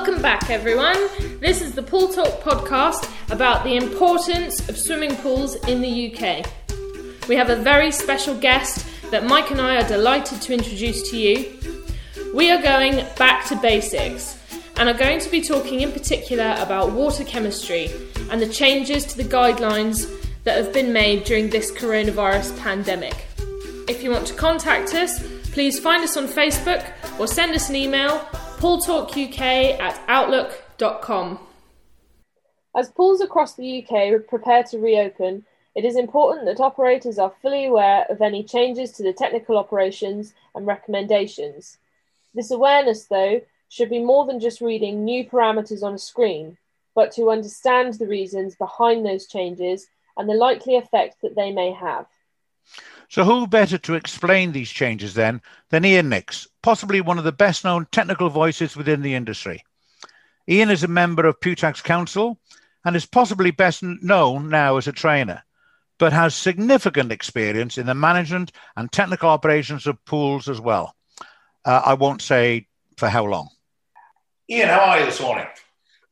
Welcome back, everyone. This is the Pool Talk podcast about the importance of swimming pools in the UK. We have a very special guest that Mike and I are delighted to introduce to you. We are going back to basics and are going to be talking in particular about water chemistry and the changes to the guidelines that have been made during this coronavirus pandemic. If you want to contact us, please find us on Facebook or send us an email pooltalkuk@outlook.com. As pools across the UK prepare to reopen, it is important that operators are fully aware of any changes to the technical operations and recommendations. This awareness, though, should be more than just reading new parameters on a screen, but to understand the reasons behind those changes and the likely effect that they may have. So who better to explain these changes then than Ian Nicks, possibly one of the best-known technical voices within the industry. Ian is a member of PUTAC's council and is possibly best known now as a trainer, but has significant experience in the management and technical operations of pools as well. I won't say for how long. Ian, how are you this morning?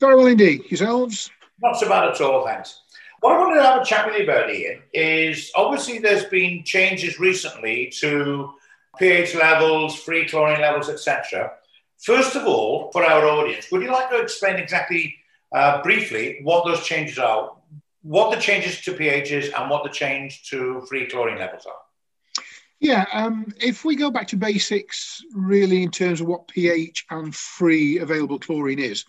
Very well indeed. Yourselves? Not so bad at all, thanks. What I wanted to have a chat with you about, Ian, is obviously there's been changes recently to pH levels, free chlorine levels, etc. First of all, for our audience, would you like to explain exactly briefly what those changes are, what the changes to pH is and what the change to free chlorine levels are? Yeah, if we go back to basics, really, in terms of what pH and free available chlorine is,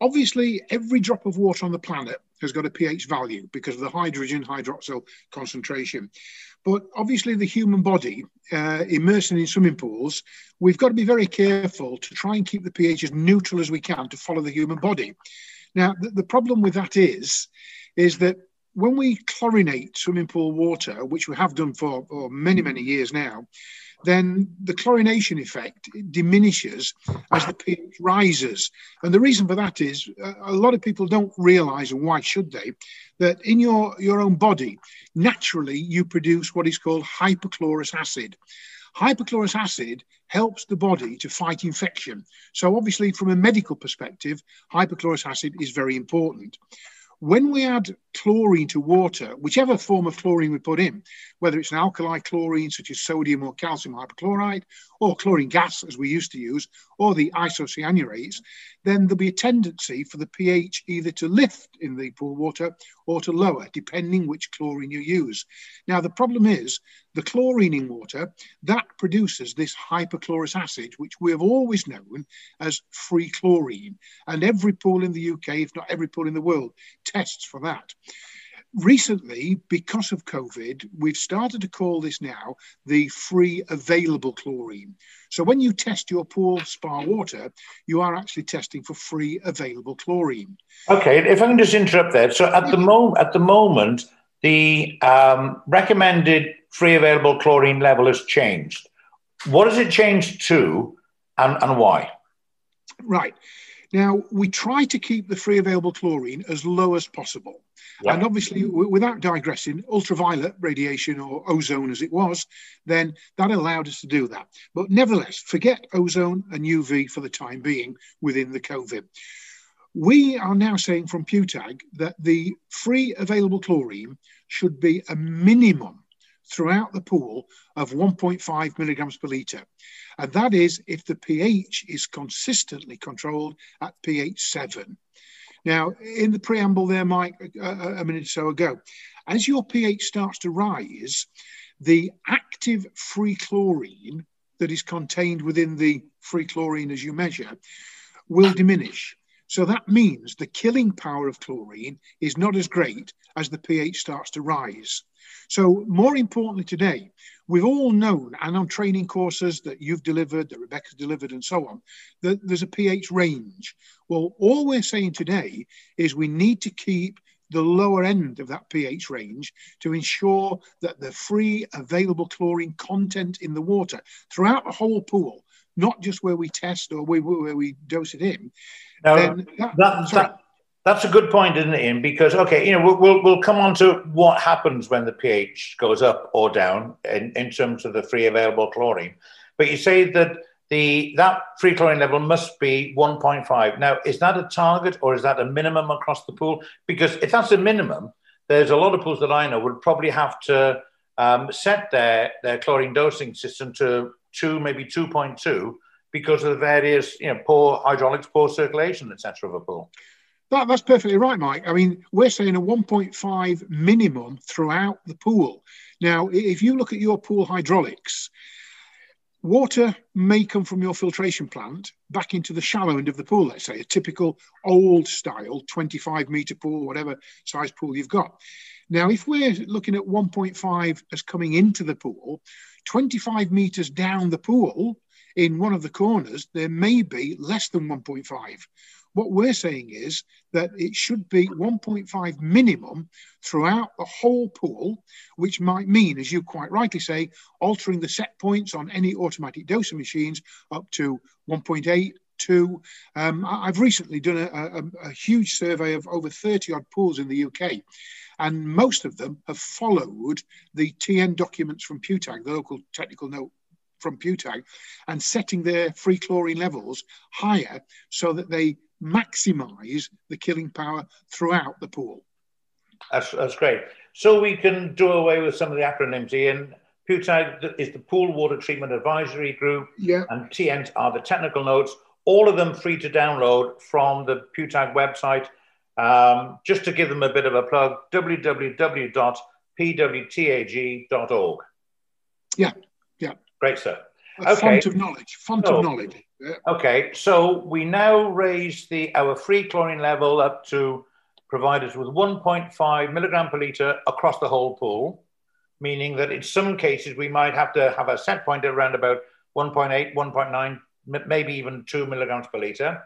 obviously every drop of water on the planet has got a pH value because of the hydrogen hydroxyl concentration. But obviously the human body, immersing in swimming pools, we've got to be very careful to try and keep the pH as neutral as we can to follow the human body. Now, the problem with that is that when we chlorinate swimming pool water, which we have done for many, many years now, then the chlorination effect diminishes as the pH rises. And the reason for that is a lot of people don't realise, and why should they, that in your own body, naturally you produce what is called hypochlorous acid. Hypochlorous acid helps the body to fight infection. So obviously from a medical perspective, hypochlorous acid is very important. When we add chlorine to water, whichever form of chlorine we put in, whether it's an alkali chlorine such as sodium or calcium hypochlorite, or chlorine gas as we used to use, or the isocyanurates, then there'll be a tendency for the pH either to lift in the pool water or to lower, depending which chlorine you use. Now, the problem is the chlorine in water, that produces this hypochlorous acid, which we have always known as free chlorine. And every pool in the UK, if not every pool in the world, tests for that. Recently, because of COVID, we've started to call this now the free available chlorine. So when you test your pool spa water, you are actually testing for free available chlorine. Okay, if I can just interrupt there. So at the moment, the recommended free available chlorine level has changed. What has it changed to and why? Right. Now, we try to keep the free available chlorine as low as possible. Yeah. And obviously, without digressing, ultraviolet radiation or ozone as it was, then that allowed us to do that. But nevertheless, forget ozone and UV for the time being within the COVID. We are now saying from PUTAG that the free available chlorine should be a minimum throughout the pool of 1.5 milligrams per litre. And that is if the pH is consistently controlled at pH 7. Now, in the preamble there, Mike, a minute or so ago, as your pH starts to rise, the active free chlorine that is contained within the free chlorine as you measure will diminish. So that means the killing power of chlorine is not as great as the pH starts to rise. So more importantly today, we've all known, and on training courses that you've delivered, that Rebecca's delivered and so on, that there's a pH range. Well, all we're saying today is we need to keep the lower end of that pH range to ensure that the free available chlorine content in the water throughout the whole pool, not just where we test or where we dose it in. Now, that's a good point, isn't it, Ian? Because, okay, we'll come on to what happens when the pH goes up or down in terms of the free available chlorine. But you say that that free chlorine level must be 1.5. Now, is that a target or is that a minimum across the pool? Because if that's a minimum, there's a lot of pools that I know would probably have to set their chlorine dosing system to 2, maybe 2.2, because of the various, poor hydraulics, poor circulation, etc. of a pool. That's perfectly right, Mike. I mean, we're saying a 1.5 minimum throughout the pool. Now, if you look at your pool hydraulics, water may come from your filtration plant back into the shallow end of the pool, let's say, a typical old-style 25-metre pool, whatever size pool you've got. Now, if we're looking at 1.5 as coming into the pool, 25 metres down the pool, in one of the corners, there may be less than 1.5. What we're saying is that it should be 1.5 minimum throughout the whole pool, which might mean, as you quite rightly say, altering the set points on any automatic dosing machines up to 1.8, 2. I've recently done a huge survey of over 30-odd pools in the UK, and most of them have followed the TN documents from PUTAC, the local technical note from PUTAC, and setting their free chlorine levels higher so that they maximise the killing power throughout the pool. That's great. So we can do away with some of the acronyms, Ian. PUTAG is the Pool Water Treatment Advisory Group, and TNs are the technical notes, all of them free to download from the PUTAG website. Just to give them a bit of a plug, www.pwtag.org. Yeah. Great, sir. A font of knowledge. Yeah. Okay, so we now raise our free chlorine level up to provide us with 1.5 milligram per litre across the whole pool, meaning that in some cases we might have to have a set point around about 1.8, 1.9, maybe even 2 milligrams per litre.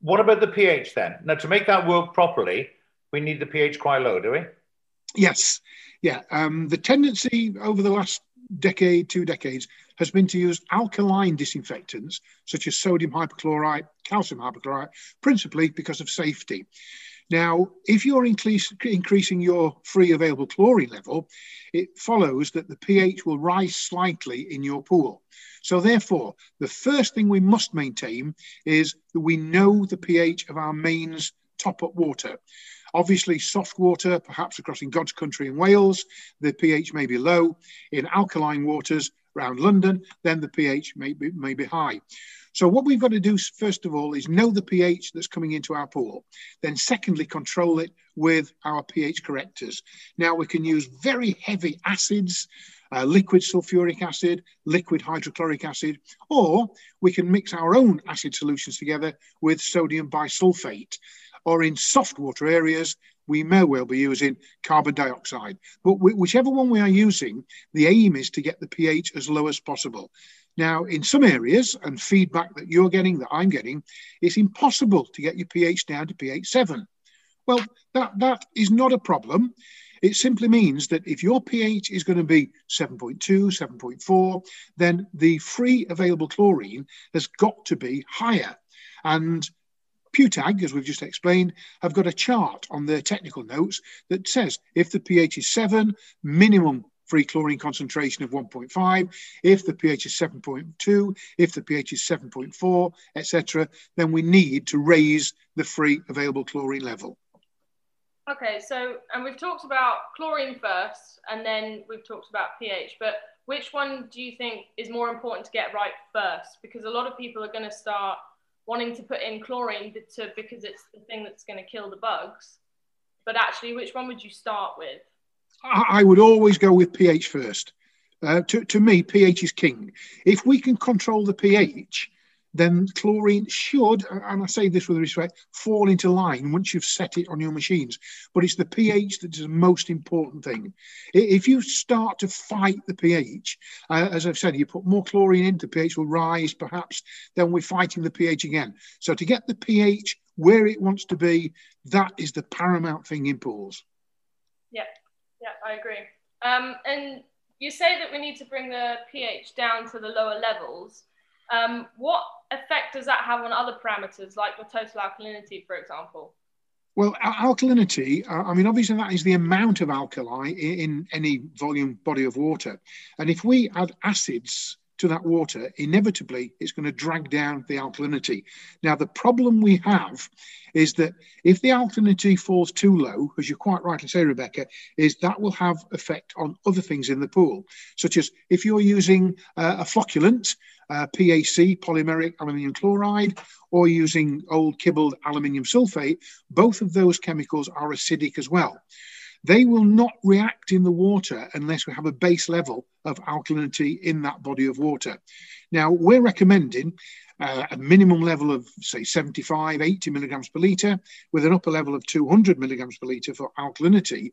What about the pH then? Now, to make that work properly, we need the pH quite low, do we? Yes. Yeah. The tendency over the last decade, 2 decades, has been to use alkaline disinfectants such as sodium hypochlorite, calcium hypochlorite, principally because of safety. Now, if you're increasing your free available chlorine level, it follows that the pH will rise slightly in your pool. So therefore, the first thing we must maintain is that we know the pH of our mains top-up water. Obviously, soft water, perhaps across in God's country in Wales, the pH may be low. In alkaline waters around London, then the pH may be high. So what we've got to do, first of all, is know the pH that's coming into our pool. Then secondly, control it with our pH correctors. Now, we can use very heavy acids, liquid sulfuric acid, liquid hydrochloric acid, or we can mix our own acid solutions together with sodium bisulfate. Or in soft water areas, we may well be using carbon dioxide. But whichever one we are using, the aim is to get the pH as low as possible. Now, in some areas, and feedback that you're getting, that I'm getting, it's impossible to get your pH down to pH 7. Well, that is not a problem. It simply means that if your pH is going to be 7.2, 7.4, then the free available chlorine has got to be higher. And PUTAG, as we've just explained, have got a chart on their technical notes that says if the pH is 7, minimum free chlorine concentration of 1.5, if the pH is 7.2, if the pH is 7.4, etc., then we need to raise the free available chlorine level. Okay, so, and we've talked about chlorine first, and then we've talked about pH, but which one do you think is more important to get right first? Because a lot of people are going to start wanting to put in chlorine because it's the thing that's going to kill the bugs. But actually, which one would you start with? I would always go with pH first. To me, pH is king. If we can control the pH, then chlorine should, and I say this with respect, fall into line once you've set it on your machines. But it's the pH that is the most important thing. If you start to fight the pH, as I've said, you put more chlorine in, the pH will rise perhaps, then we're fighting the pH again. So to get the pH where it wants to be, that is the paramount thing in pools. Yeah, I agree. And you say that we need to bring the pH down to the lower levels. What effect does that have on other parameters, like the total alkalinity, for example? Well, alkalinity, I mean, obviously that is the amount of alkali in any volume body of water. And if we add acids to that water, inevitably it's going to drag down the alkalinity. Now, the problem we have is that if the alkalinity falls too low, as you quite rightly say, Rebecca, is that will have effect on other things in the pool, such as if you're using a flocculant, PAC, polymeric aluminium chloride, or using old kibbled aluminium sulfate, both of those chemicals are acidic as well. They will not react in the water unless we have a base level of alkalinity in that body of water. Now, we're recommending a minimum level of, say, 75, 80 milligrams per litre, with an upper level of 200 milligrams per litre for alkalinity.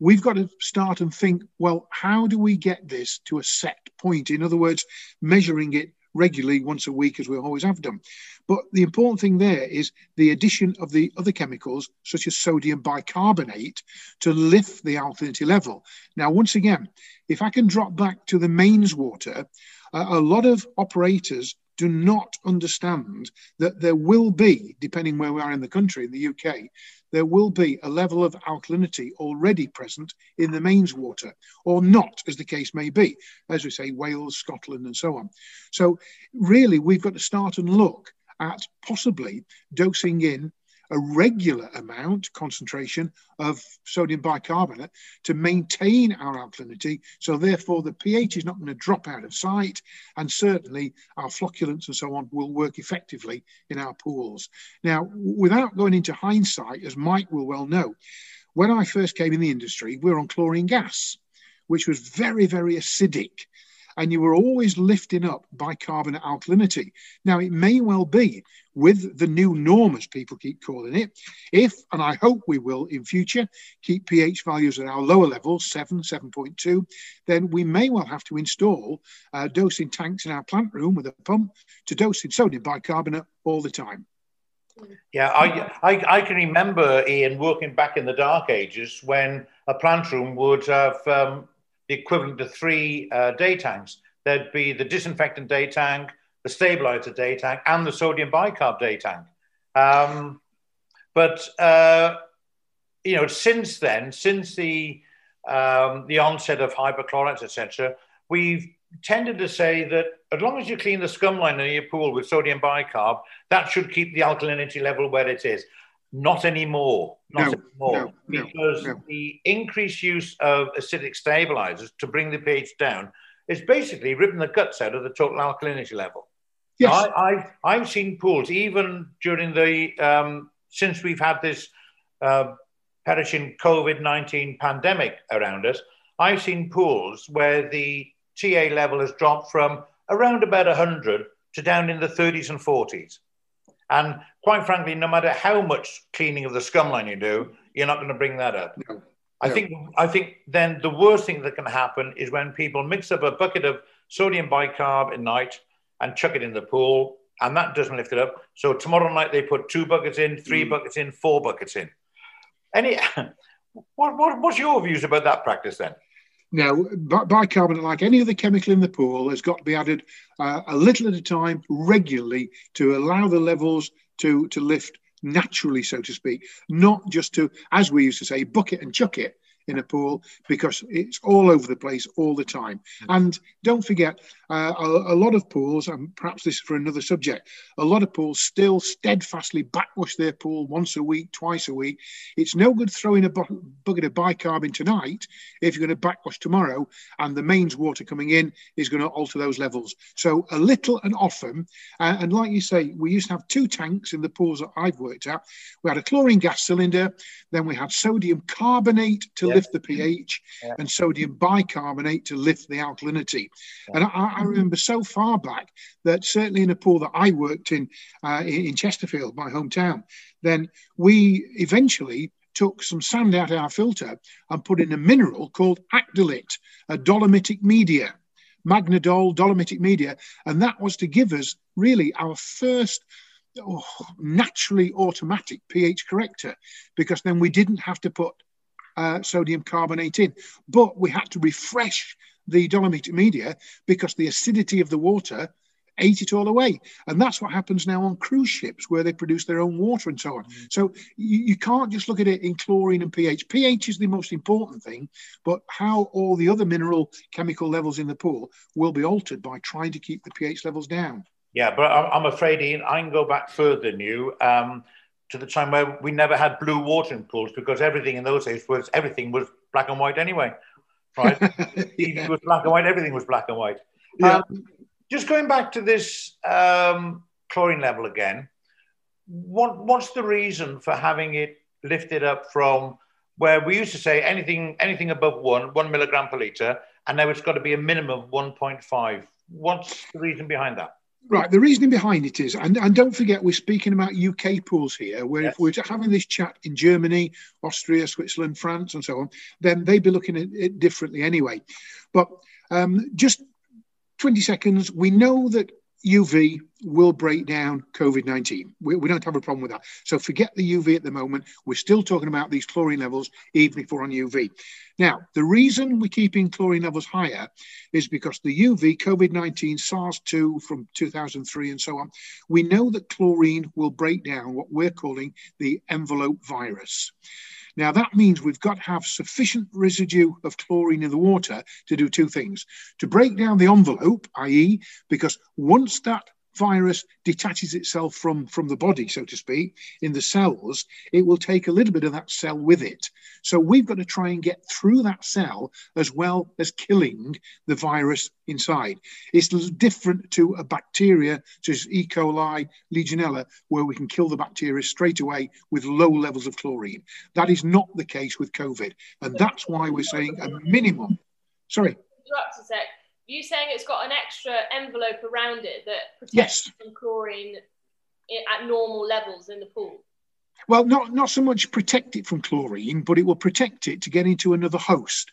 We've got to start and think, well, how do we get this to a set point? In other words, measuring it regularly once a week, as we always have done. But the important thing there is the addition of the other chemicals, such as sodium bicarbonate, to lift the alkalinity level. Now, once again, if I can drop back to the mains water, a lot of operators do not understand that there will be, depending where we are in the country, in the UK, there will be a level of alkalinity already present in the mains water, or not, as the case may be, as we say, Wales, Scotland, and so on. So really, we've got to start and look at possibly dosing in a regular amount, concentration of sodium bicarbonate to maintain our alkalinity. So therefore the pH is not going to drop out of sight, and certainly our flocculants and so on will work effectively in our pools. Now, without going into hindsight, as Mike will well know, when I first came in the industry, we were on chlorine gas, which was very, very acidic. And you were always lifting up bicarbonate alkalinity. Now, it may well be with the new norm, as people keep calling it, if, and I hope we will in future, keep pH values at our lower levels, 7, 7.2, then we may well have to install dosing tanks in our plant room with a pump to dose in sodium bicarbonate all the time. Yeah, I can remember, Ian, working back in the dark ages when a plant room would have... the equivalent to 3 day tanks. There'd be the disinfectant day tank, the stabilizer day tank, and the sodium bicarb day tank. You know, since then, since the onset of hypochlorites, etc., we've tended to say that as long as you clean the scum line in your pool with sodium bicarb, that should keep the alkalinity level where it is. Not anymore, not anymore, because the increased use of acidic stabilizers to bring the pH down is basically ripping the guts out of the total alkalinity level. Yes. Now, I've seen pools, even during the, since we've had this perishing COVID-19 pandemic around us, I've seen pools where the TA level has dropped from around about 100 to down in the 30s and 40s. And quite frankly, no matter how much cleaning of the scum line you do, you're not going to bring that up. No. I think then the worst thing that can happen is when people mix up a bucket of sodium bicarb at night and chuck it in the pool, and that doesn't lift it up. So tomorrow night they put 2 buckets in, 3 buckets in, 4 buckets in. What's your views about that practice then? Now, bicarbonate, like any other chemical in the pool, has got to be added a little at a time, regularly, to allow the levels to lift naturally, so to speak, not just to, as we used to say, bucket and chuck it in a pool, because it's all over the place all the time. And don't forget, a lot of pools, and perhaps this is for another subject, a lot of pools still steadfastly backwash their pool once a week, twice a week. It's no good throwing a bucket of bicarb in tonight if you're going to backwash tomorrow, and the mains water coming in is going to alter those levels. So a little and often, and like you say, we used to have 2 tanks in the pools that I've worked at. We had a chlorine gas cylinder, then we had sodium carbonate to lift the pH, and sodium bicarbonate to lift the alkalinity. And I remember so far back that certainly in a pool that I worked in Chesterfield, my hometown, then we eventually took some sand out of our filter and put in a mineral called Actolite, a dolomitic media, magnadol dolomitic media, and that was to give us really our first naturally automatic pH corrector, because then we didn't have to put sodium carbonate in, but we had to refresh the dolomitic media because the acidity of the water ate it all away. And that's what happens now on cruise ships where they produce their own water and so on. So you can't just look at it in chlorine and pH. pH is the most important thing, but how all the other mineral chemical levels in the pool will be altered by trying to keep the pH levels down. Yeah, but I'm afraid, Ian, I can go back further than you, to the time where we never had blue water in pools, because everything in those days was, everything was black and white anyway, right? Yeah. It was black and white, everything was black and white. Yeah. Just going back to this chlorine level again, what's the reason for having it lifted up from where we used to say anything above one milligram per litre, and now it's got to be a minimum of 1.5. What's the reason behind that? Right, the reasoning behind it is, and don't forget, we're speaking about UK pools here, where yes. If we're having this chat in Germany, Austria, Switzerland, France, and so on, then they'd be looking at it differently anyway. But just 20 seconds, we know that UV will break down COVID-19. We don't have a problem with that. So forget the UV at the moment. We're still talking about these chlorine levels, even if we're on UV. Now, the reason we're keeping chlorine levels higher is because the UV, COVID-19, SARS-2 from 2003 and so on, we know that chlorine will break down what we're calling the envelope virus. Now, that means we've got to have sufficient residue of chlorine in the water to do two things. To break down the envelope, i.e., because once that virus detaches itself from the body, so to speak, in the cells, it will take a little bit of that cell with it. So we've got to try and get through that cell as well as killing the virus inside. It's different to a bacteria, such as E. coli, legionella, where we can kill the bacteria straight away with low levels of chlorine. That is not the case with COVID. And that's why we're saying a minimum. Sorry. Interrupt a sec. You're saying it's got an extra envelope around it that protects yes. from chlorine at normal levels in the pool? Well, not so much protect it from chlorine, but it will protect it to get into another host.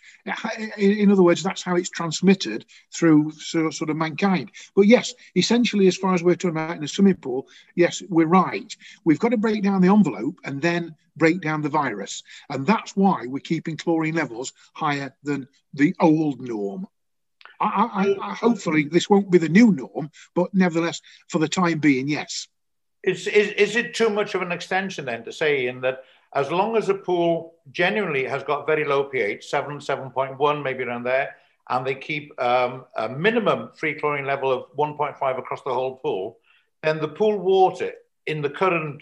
In other words, that's how it's transmitted through sort of mankind. But yes, essentially, as far as we're talking about in a swimming pool, yes, we're right. We've got to break down the envelope and then break down the virus. And that's why we're keeping chlorine levels higher than the old norm. I hopefully this won't be the new norm, but nevertheless, for the time being, yes. Is it too much of an extension then to say in that as long as a pool genuinely has got very low pH, 7, 7.1 maybe around there, and they keep a minimum free chlorine level of 1.5 across the whole pool, then the pool water in the current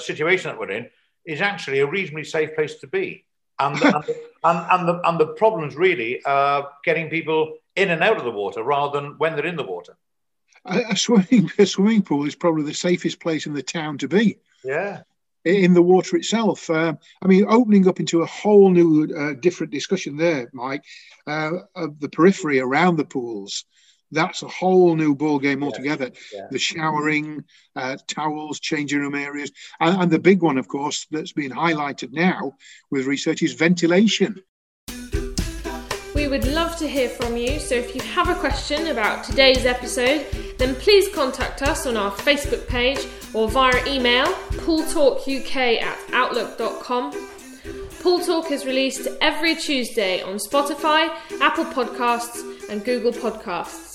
situation that we're in is actually a reasonably safe place to be. And the problems really are getting people in and out of the water rather than when they're in the water. A swimming pool is probably the safest place in the town to be. Yeah. In the water itself. I mean, opening up into a whole new different discussion there, Mike, of the periphery around the pools. That's a whole new ball game altogether. Yeah. The showering, towels, changing room areas. And the big one, of course, that's being highlighted now with research is ventilation. We would love to hear from you. So if you have a question about today's episode, then please contact us on our Facebook page or via email, pooltalkuk@outlook.com. Pool Talk is released every Tuesday on Spotify, Apple Podcasts and Google Podcasts.